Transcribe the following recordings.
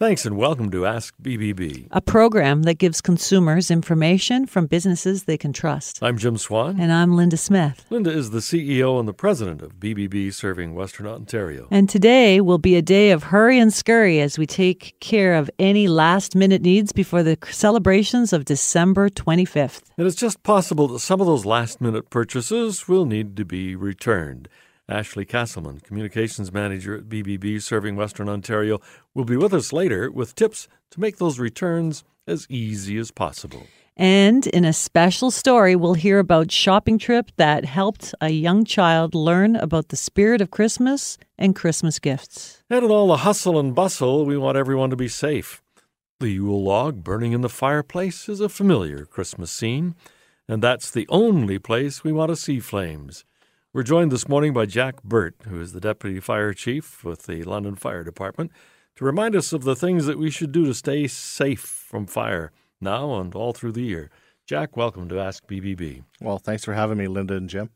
Thanks and welcome to Ask BBB, a program that gives consumers information from businesses they can trust. I'm Jim Swan. And I'm Linda Smith. Linda is the CEO and the president of BBB Serving Western Ontario. And today will be a day of hurry and scurry as we take care of any last-minute needs before the celebrations of December 25th. And it's just possible that some of those last-minute purchases will need to be returned. Ashley Castleman, Communications Manager at BBB Serving Western Ontario, will be with us later with tips to make those returns as easy as possible. And in a special story, we'll hear about a shopping trip that helped a young child learn about the spirit of Christmas and Christmas gifts. And in all the hustle and bustle, we want everyone to be safe. The Yule log burning in the fireplace is a familiar Christmas scene, and that's the only place we want to see flames. We're joined this morning by Jack Burt, who is the Deputy Fire Chief with the London Fire Department, to remind us of the things that we should do to stay safe from fire now and all through the year. Jack, welcome to Ask BBB. Well, thanks for having me, Linda and Jim.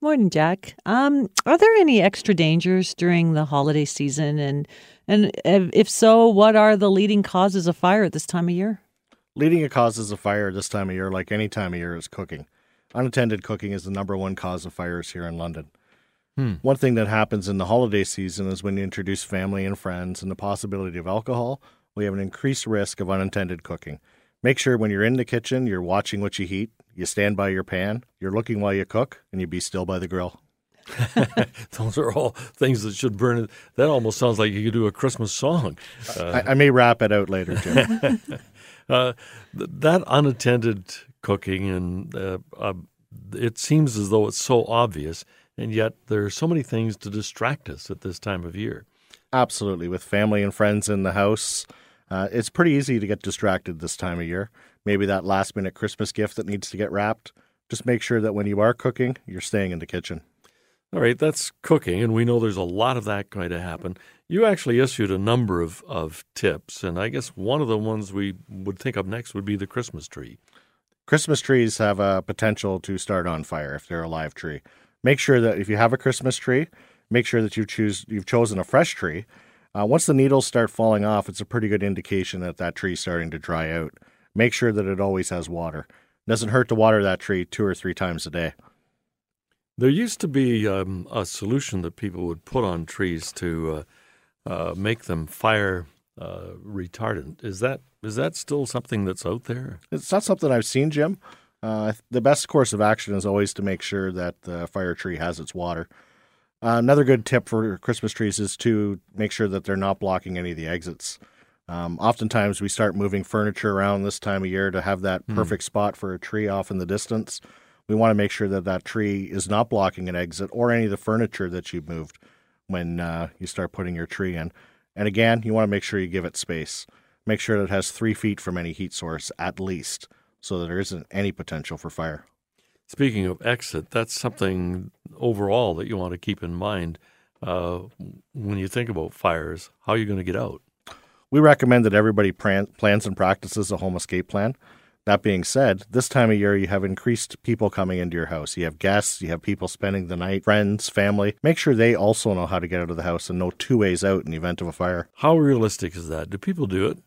Morning, Jack. Are there any extra dangers during the holiday season? And if so, what are the leading causes of fire at this time of year? Leading causes of fire at this time of year, like any time of year, is cooking. Unattended cooking is the number one cause of fires here in London. One thing that happens in the holiday season is when you introduce family and friends and the possibility of alcohol, we have an increased risk of unattended cooking. Make sure when you're in the kitchen, you're watching what you heat, you stand by your pan, you're looking while you cook, and you be still by the grill. Those are all things that should burn. That almost sounds like you could do a Christmas song. I may rap it out later, Jim. That unattended cooking, and it seems as though it's so obvious, and yet there are so many things to distract us at this time of year. Absolutely. With family and friends in the house, it's pretty easy to get distracted this time of year. Maybe that last-minute Christmas gift that needs to get wrapped. Just make sure that when you are cooking, you're staying in the kitchen. All right, that's cooking, and we know there's a lot of that going to happen. You actually issued a number of tips, and I guess one of the ones we would think of next would be the Christmas tree. Christmas trees have a potential to start on fire if they're a live tree. Make sure that if you have a Christmas tree, make sure that you've chosen a fresh tree. Once the needles start falling off, it's a pretty good indication that that tree's starting to dry out. Make sure that it always has water. It doesn't hurt to water that tree 2 or 3 times a day. There used to be a solution that people would put on trees to make them fire retardant. Is that still something that's out there? It's not something I've seen, Jim. The best course of action is always to make sure that the fire tree has its water. Another good tip for Christmas trees is to make sure that they're not blocking any of the exits. Oftentimes we start moving furniture around this time of year to have that perfect spot for a tree off in the distance. We want to make sure that that tree is not blocking an exit or any of the furniture that you've moved when you start putting your tree in. And again, you want to make sure you give it space. Make sure that it has 3 feet from any heat source at least, so that there isn't any potential for fire. Speaking of exit, that's something overall that you want to keep in mind when you think about fires. How are you going to get out? We recommend that everybody plans and practices a home escape plan. That being said, this time of year, you have increased people coming into your house. You have guests, you have people spending the night, friends, family. Make sure they also know how to get out of the house and know 2 ways out in the event of a fire. How realistic is that? Do people do it?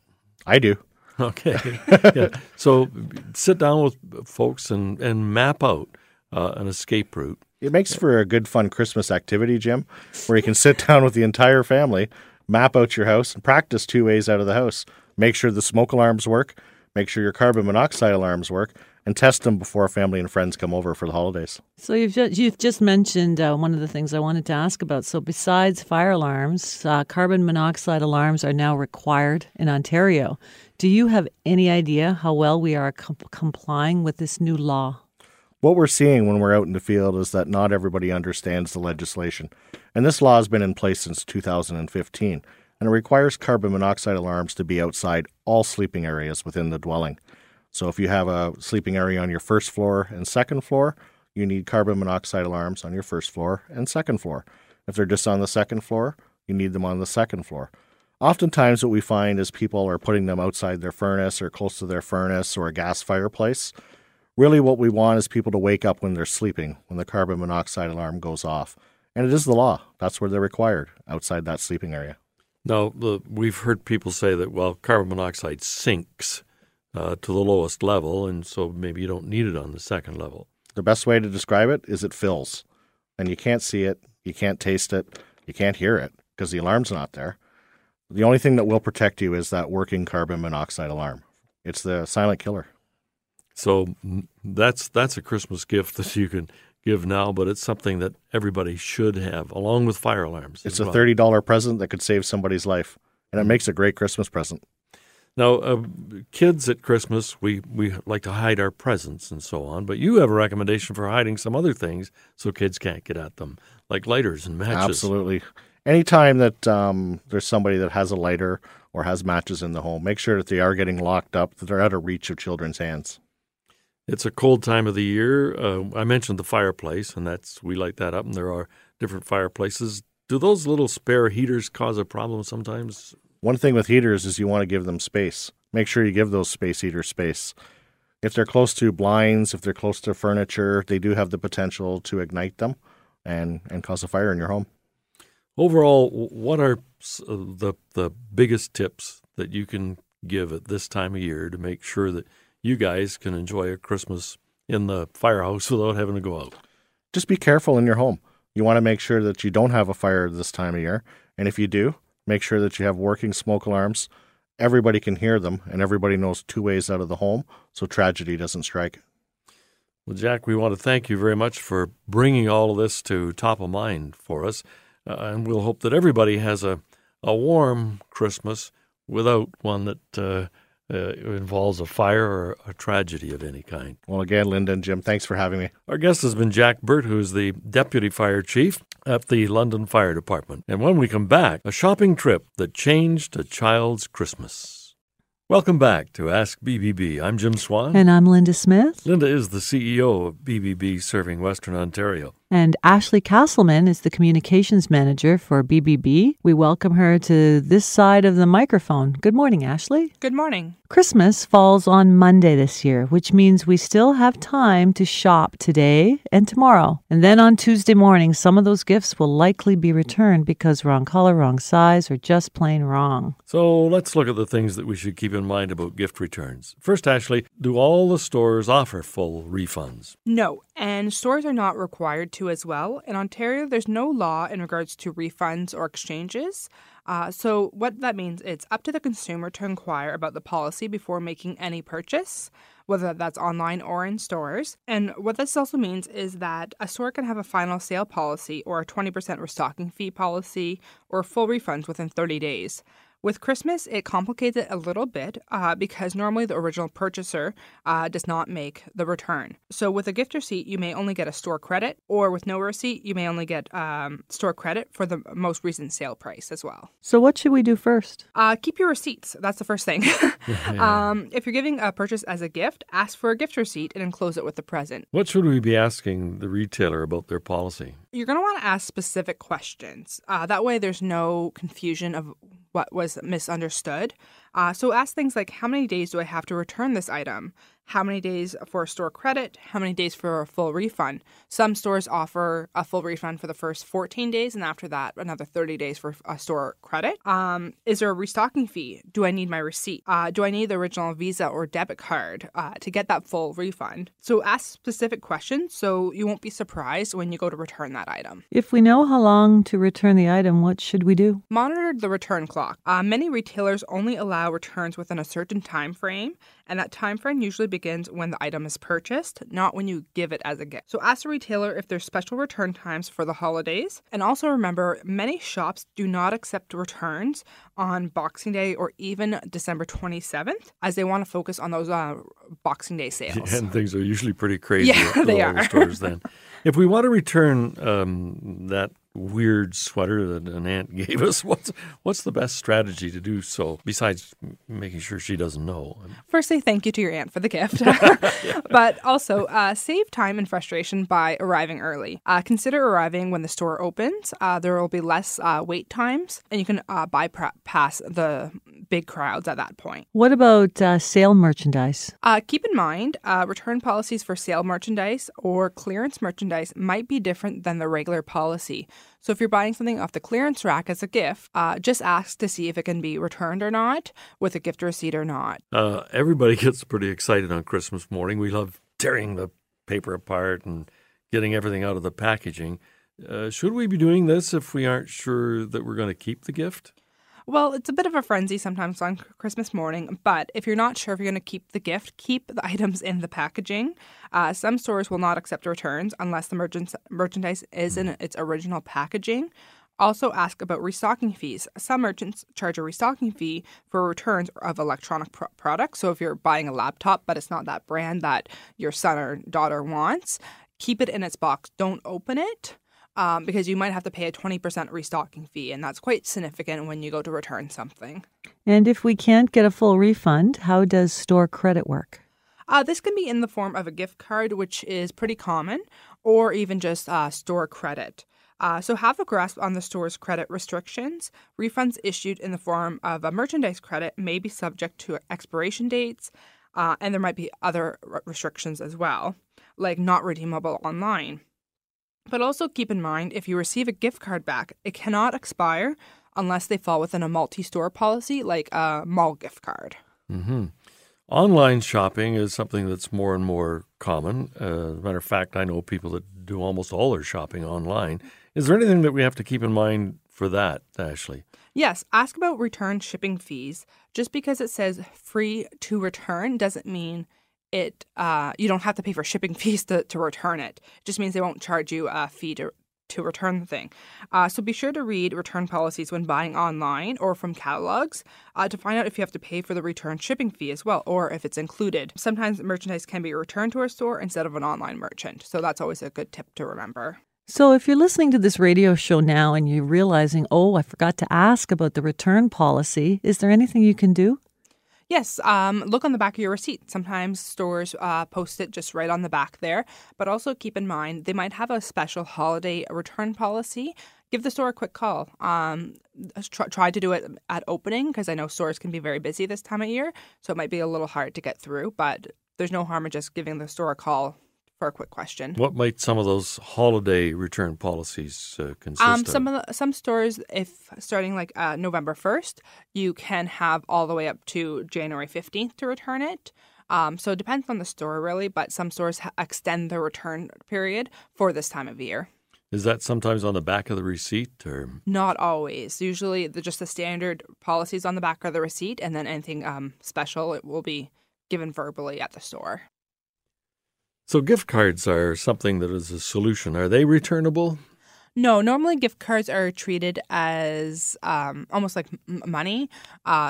I do. Okay. Yeah. So sit down with folks and map out an escape route. It makes for a good, fun Christmas activity, Jim, where you can sit down with the entire family, map out your house, and practice 2 ways out of the house. Make sure the smoke alarms work. Make sure your carbon monoxide alarms work, and test them before family and friends come over for the holidays. So you've just mentioned one of the things I wanted to ask about. So besides fire alarms, carbon monoxide alarms are now required in Ontario. Do you have any idea how well we are complying with this new law? What we're seeing when we're out in the field is that not everybody understands the legislation. And this law has been in place since 2015. And it requires carbon monoxide alarms to be outside all sleeping areas within the dwelling. So if you have a sleeping area on your first floor and second floor, you need carbon monoxide alarms on your first floor and second floor. If they're just on the second floor, you need them on the second floor. Oftentimes what we find is people are putting them outside their furnace or close to their furnace or a gas fireplace. Really what we want is people to wake up when they're sleeping, when the carbon monoxide alarm goes off. And it is the law. That's where they're required, outside that sleeping area. Now, we've heard people say that, well, carbon monoxide sinks to the lowest level, and so maybe you don't need it on the second level. The best way to describe it is it fills, and you can't see it, you can't taste it, you can't hear it because the alarm's not there. The only thing that will protect you is that working carbon monoxide alarm. It's the silent killer. So that's a Christmas gift that you can give now, but it's something that everybody should have, along with fire alarms. It's a $30 present that could save somebody's life, and it makes a great Christmas present. Now, kids at Christmas, we like to hide our presents and so on, but you have a recommendation for hiding some other things so kids can't get at them, like lighters and matches. Absolutely. Anytime that there's somebody that has a lighter or has matches in the home, make sure that they are getting locked up, that they're out of reach of children's hands. It's a cold time of the year. I mentioned the fireplace, and we light that up, and there are different fireplaces. Do those little spare heaters cause a problem sometimes? One thing with heaters is you want to give them space. Make sure you give those space heaters space. If they're close to blinds, if they're close to furniture, they do have the potential to ignite them and cause a fire in your home. Overall, what are the biggest tips that you can give at this time of year to make sure that you guys can enjoy a Christmas in the firehouse without having to go out? Just be careful in your home. You want to make sure that you don't have a fire this time of year. And if you do, make sure that you have working smoke alarms. Everybody can hear them, and everybody knows two ways out of the home, so tragedy doesn't strike. Well, Jack, we want to thank you very much for bringing all of this to top of mind for us. And we'll hope that everybody has a warm Christmas without one that involves a fire or a tragedy of any kind. Well, again, Linda and Jim, thanks for having me. Our guest has been Jack Burt, who's the Deputy Fire Chief at the London Fire Department. And when we come back, a shopping trip that changed a child's Christmas. Welcome back to Ask BBB. I'm Jim Swan. And I'm Linda Smith. Linda is the CEO of BBB Serving Western Ontario. And Ashley Castleman is the communications manager for BBB. We welcome her to this side of the microphone. Good morning, Ashley. Good morning. Christmas falls on Monday this year, which means we still have time to shop today and tomorrow. And then on Tuesday morning, some of those gifts will likely be returned because wrong color, wrong size, or just plain wrong. So let's look at the things that we should keep in mind about gift returns. First, Ashley, do all the stores offer full refunds? No, and stores are not required to as well. In Ontario, there's no law in regards to refunds or exchanges. So what that means, it's up to the consumer to inquire about the policy before making any purchase, whether that's online or in stores. And what this also means is that a store can have a final sale policy or a 20% restocking fee policy or full refunds within 30 days. With Christmas, it complicates it a little bit because normally the original purchaser does not make the return. So with a gift receipt, you may only get a store credit, or with no receipt, you may only get store credit for the most recent sale price as well. So what should we do first? Keep your receipts. That's the first thing. If you're giving a purchase as a gift, ask for a gift receipt and enclose it with the present. What should we be asking the retailer about their policy? You're going to want to ask specific questions. That way there's no confusion of what was misunderstood. So ask things like, how many days do I have to return this item? How many days for a store credit? How many days for a full refund? Some stores offer a full refund for the first 14 days, and after that, another 30 days for a store credit. Is there a restocking fee? Do I need my receipt? Do I need the original Visa or debit card to get that full refund? So ask specific questions so you won't be surprised when you go to return that item. If we know how long to return the item, what should we do? Monitor the return clock. Many retailers only allow returns within a certain time frame, and that time frame usually begins when the item is purchased, not when you give it as a gift. So ask the retailer if there's special return times for the holidays. And also remember, many shops do not accept returns on Boxing Day or even December 27th, as they want to focus on those Boxing Day sales. Yeah, and things are usually pretty crazy. Yeah, they are. Stores then. If we want to return that weird sweater that an aunt gave us, what's the best strategy to do so, besides making sure she doesn't know? First, say thank you to your aunt for the gift. But also, save time and frustration by arriving early. Consider arriving when the store opens. There will be less wait times, and you can bypass the big crowds at that point. What about sale merchandise? Keep in mind, return policies for sale merchandise or clearance merchandise might be different than the regular policy. So if you're buying something off the clearance rack as a gift, just ask to see if it can be returned or not, with a gift receipt or not. Everybody gets pretty excited on Christmas morning. We love tearing the paper apart and getting everything out of the packaging. Should we be doing this if we aren't sure that we're going to keep the gift? Well, it's a bit of a frenzy sometimes on Christmas morning, but if you're not sure if you're going to keep the gift, keep the items in the packaging. Some stores will not accept returns unless the merchandise is in its original packaging. Also ask about restocking fees. Some merchants charge a restocking fee for returns of electronic products. So if you're buying a laptop, but it's not that brand that your son or daughter wants, keep it in its box. Don't open it. Because you might have to pay a 20% restocking fee, and that's quite significant when you go to return something. And if we can't get a full refund, how does store credit work? This can be in the form of a gift card, which is pretty common, or even just store credit. So have a grasp on the store's credit restrictions. Refunds issued in the form of a merchandise credit may be subject to expiration dates, and there might be other restrictions as well, like not redeemable online. But also keep in mind, if you receive a gift card back, it cannot expire unless they fall within a multi-store policy like a mall gift card. Mm-hmm. Online shopping is something that's more and more common. As a matter of fact, I know people that do almost all their shopping online. Is there anything that we have to keep in mind for that, Ashley? Yes, ask about return shipping fees. Just because it says free to return doesn't mean you don't have to pay for shipping fees to return it. It just means they won't charge you a fee to return the thing. So be sure to read return policies when buying online or from catalogs to find out if you have to pay for the return shipping fee as well, or if it's included. Sometimes merchandise can be returned to a store instead of an online merchant. So that's always a good tip to remember. So if you're listening to this radio show now and you're realizing, oh, I forgot to ask about the return policy, is there anything you can do? Yes, look on the back of your receipt. Sometimes stores post it just right on the back there. But also keep in mind, they might have a special holiday return policy. Give the store a quick call. Try to do it at opening, because I know stores can be very busy this time of year. So it might be a little hard to get through, but there's no harm in just giving the store a call for a quick question. What might some of those holiday return policies consist of? Some stores, if starting like November 1st, you can have all the way up to January 15th to return it. So it depends on the store, really, but some stores extend the return period for this time of year. Is that sometimes on the back of the receipt? Or not always. Usually just the standard policies on the back of the receipt, and then anything special, it will be given verbally at the store. So gift cards are something that is a solution. Are they returnable? No, normally gift cards are treated as almost like money.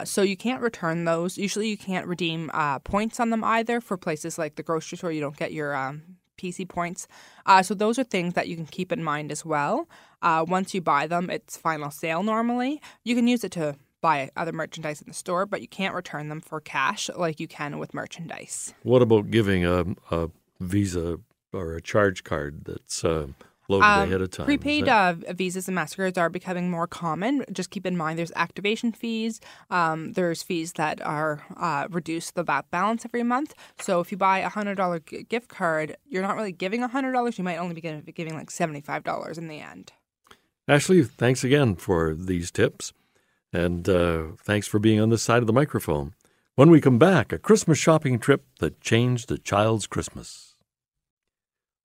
So you can't return those. Usually you can't redeem points on them either. For places like the grocery store, you don't get your PC points. So those are things that you can keep in mind as well. Once you buy them, it's final sale normally. You can use it to buy other merchandise in the store, but you can't return them for cash like you can with merchandise. What about giving a Visa or a charge card that's loaded ahead of time? Prepaid Visas and MasterCards are becoming more common. Just keep in mind there's activation fees. There's fees that are reduced the balance every month. So if you buy a $100 gift card, you're not really giving $100. You might only be giving like $75 in the end. Ashley, thanks again for these tips. And thanks for being on this side of the microphone. When we come back, a Christmas shopping trip that changed a child's Christmas.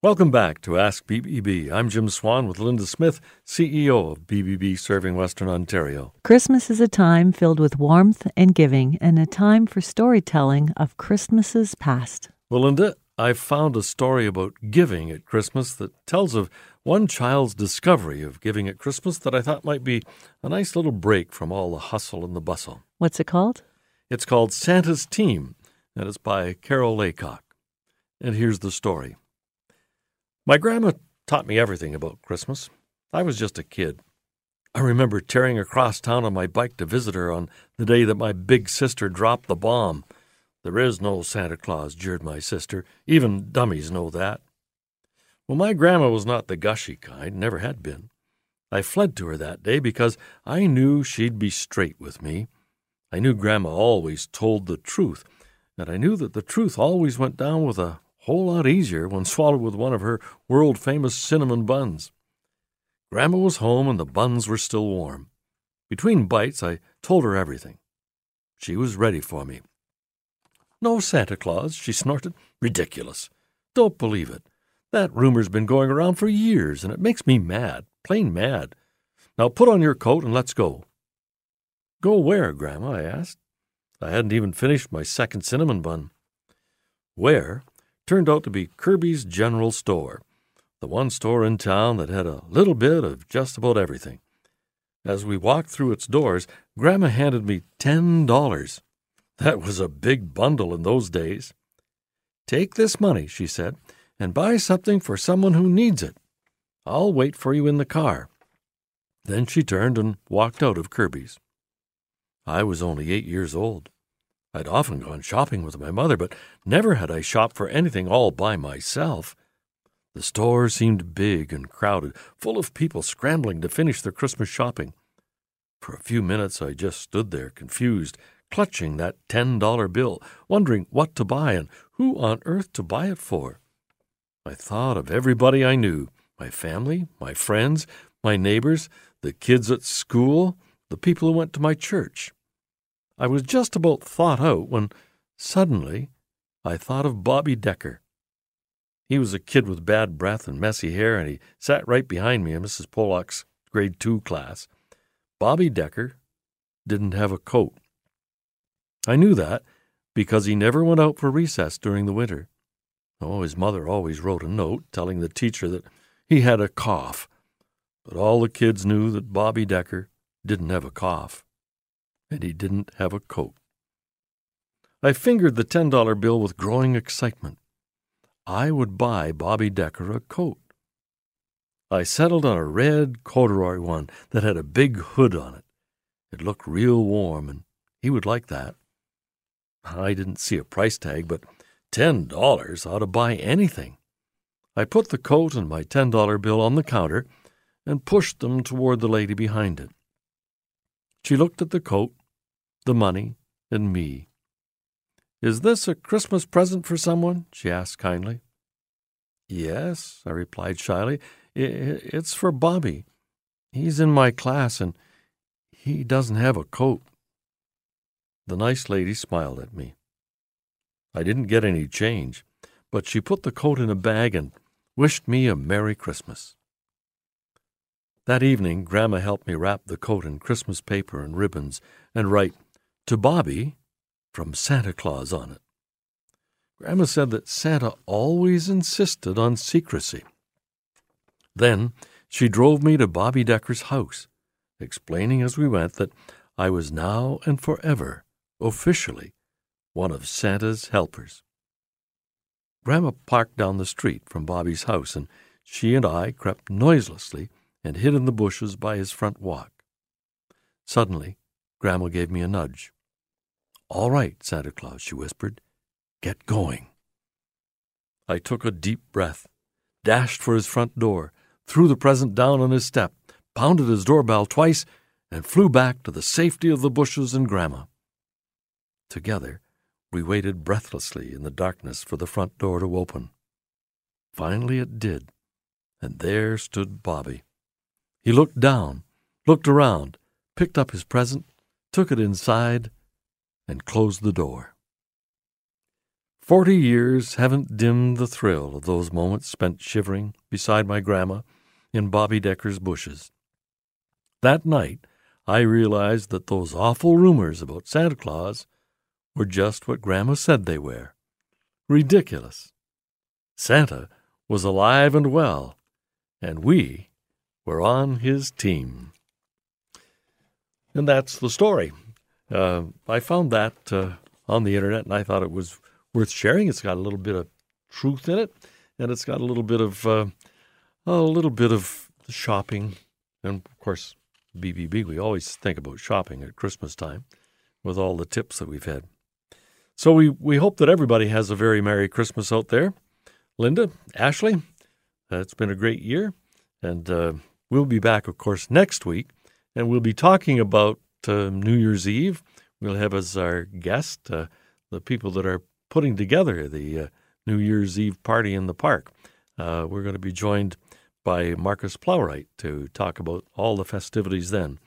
Welcome back to Ask BBB. I'm Jim Swan with Linda Smith, CEO of BBB Serving Western Ontario. Christmas is a time filled with warmth and giving, and a time for storytelling of Christmases past. Well, Linda, I found a story about giving at Christmas that tells of one child's discovery of giving at Christmas that I thought might be a nice little break from all the hustle and the bustle. What's it called? It's called Santa's Team, and it's by Carol Laycock. And here's the story. My grandma taught me everything about Christmas. I was just a kid. I remember tearing across town on my bike to visit her on the day that my big sister dropped the bomb. "There is no Santa Claus," jeered my sister. "Even dummies know that." Well, my grandma was not the gushy kind, never had been. I fled to her that day because I knew she'd be straight with me. I knew Grandma always told the truth, and I knew that the truth always went down with a whole lot easier when swallowed with one of her world-famous cinnamon buns. Grandma was home, and the buns were still warm. Between bites, I told her everything. She was ready for me. "No Santa Claus," she snorted. "Ridiculous. Don't believe it. That rumor's been going around for years, and it makes me mad, plain mad. Now put on your coat and let's go." "Go where, Grandma?" I asked. I hadn't even finished my second cinnamon bun. Where turned out to be Kirby's General Store, the one store in town that had a little bit of just about everything. As we walked through its doors, Grandma handed me $10. That was a big bundle in those days. "Take this money," she said, "and buy something for someone who needs it. I'll wait for you in the car." Then she turned and walked out of Kirby's. I was only 8 years old. I'd often gone shopping with my mother, but never had I shopped for anything all by myself. The store seemed big and crowded, full of people scrambling to finish their Christmas shopping. For a few minutes I just stood there, confused, clutching that $10 bill, wondering what to buy and who on earth to buy it for. I thought of everybody I knew, my family, my friends, my neighbors, the kids at school, the people who went to my church. I was just about thought out when suddenly I thought of Bobby Decker. He was a kid with bad breath and messy hair, and he sat right behind me in Mrs. Pollock's grade 2 class. Bobby Decker didn't have a coat. I knew that because he never went out for recess during the winter. Oh, his mother always wrote a note telling the teacher that he had a cough, but all the kids knew that Bobby Decker didn't have a cough, and he didn't have a coat. I fingered the $10 bill with growing excitement. I would buy Bobby Decker a coat. I settled on a red corduroy one that had a big hood on it. It looked real warm, and he would like that. I didn't see a price tag, but $10 ought to buy anything. I put the coat and my $10 bill on the counter and pushed them toward the lady behind it. She looked at the coat, the money, and me. "Is this a Christmas present for someone?" she asked kindly. "Yes," I replied shyly. "It's for Bobby. He's in my class, and he doesn't have a coat." The nice lady smiled at me. I didn't get any change, but she put the coat in a bag and wished me a Merry Christmas. That evening, Grandma helped me wrap the coat in Christmas paper and ribbons and write, "To Bobby, from Santa Claus," on it. Grandma said that Santa always insisted on secrecy. Then she drove me to Bobby Decker's house, explaining as we went that I was now and forever, officially, one of Santa's helpers. Grandma parked down the street from Bobby's house, and she and I crept noiselessly and hid in the bushes by his front walk. Suddenly, Grandma gave me a nudge. "All right, Santa Claus," she whispered. "Get going." I took a deep breath, dashed for his front door, threw the present down on his step, pounded his doorbell twice, and flew back to the safety of the bushes and Grandma. Together, we waited breathlessly in the darkness for the front door to open. Finally it did, and there stood Bobby. He looked down, looked around, picked up his present, took it inside, and closed the door. 40 years haven't dimmed the thrill of those moments spent shivering beside my Grandma in Bobby Decker's bushes. That night, I realized that those awful rumors about Santa Claus were just what Grandma said they were. Ridiculous. Santa was alive and well, and we were on his team. And that's the story. I found that on the internet, and I thought it was worth sharing. It's got a little bit of truth in it, and it's got a little bit of shopping. And of course, BBB, we always think about shopping at Christmas time, with all the tips that we've had. So we hope that everybody has a very Merry Christmas out there. Linda, Ashley, it's been a great year. And we'll be back, of course, next week, and we'll be talking about New Year's Eve. we'll have as our guest the people that are putting together the New Year's Eve party in the park. We're going to be joined by Marcus Plowright to talk about all the festivities then.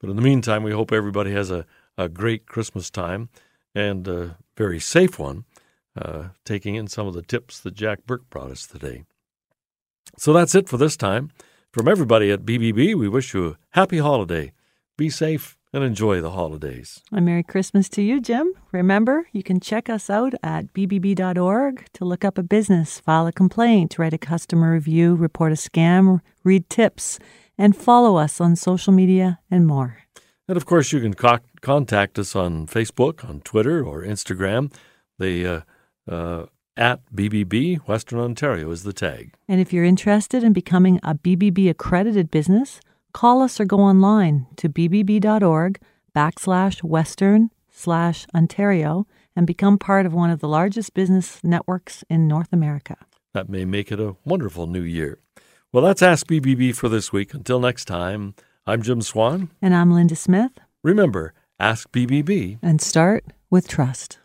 But in the meantime, we hope everybody has a great Christmas time and a very safe one, taking in some of the tips that Jack Burt brought us today. So that's it for this time. From everybody at BBB, we wish you a happy holiday. Be safe and enjoy the holidays. A Merry Christmas to you, Jim. Remember, you can check us out at bbb.org to look up a business, file a complaint, write a customer review, report a scam, read tips, and follow us on social media and more. And, of course, you can contact us on Facebook, on Twitter, or Instagram. The at BBB Western Ontario is the tag. And if you're interested in becoming a BBB-accredited business, call us or go online to bbb.org/Western/Ontario and become part of one of the largest business networks in North America. That may make it a wonderful new year. Well, that's Ask BBB for this week. Until next time, I'm Jim Swan. And I'm Linda Smith. Remember, ask BBB. And start with trust.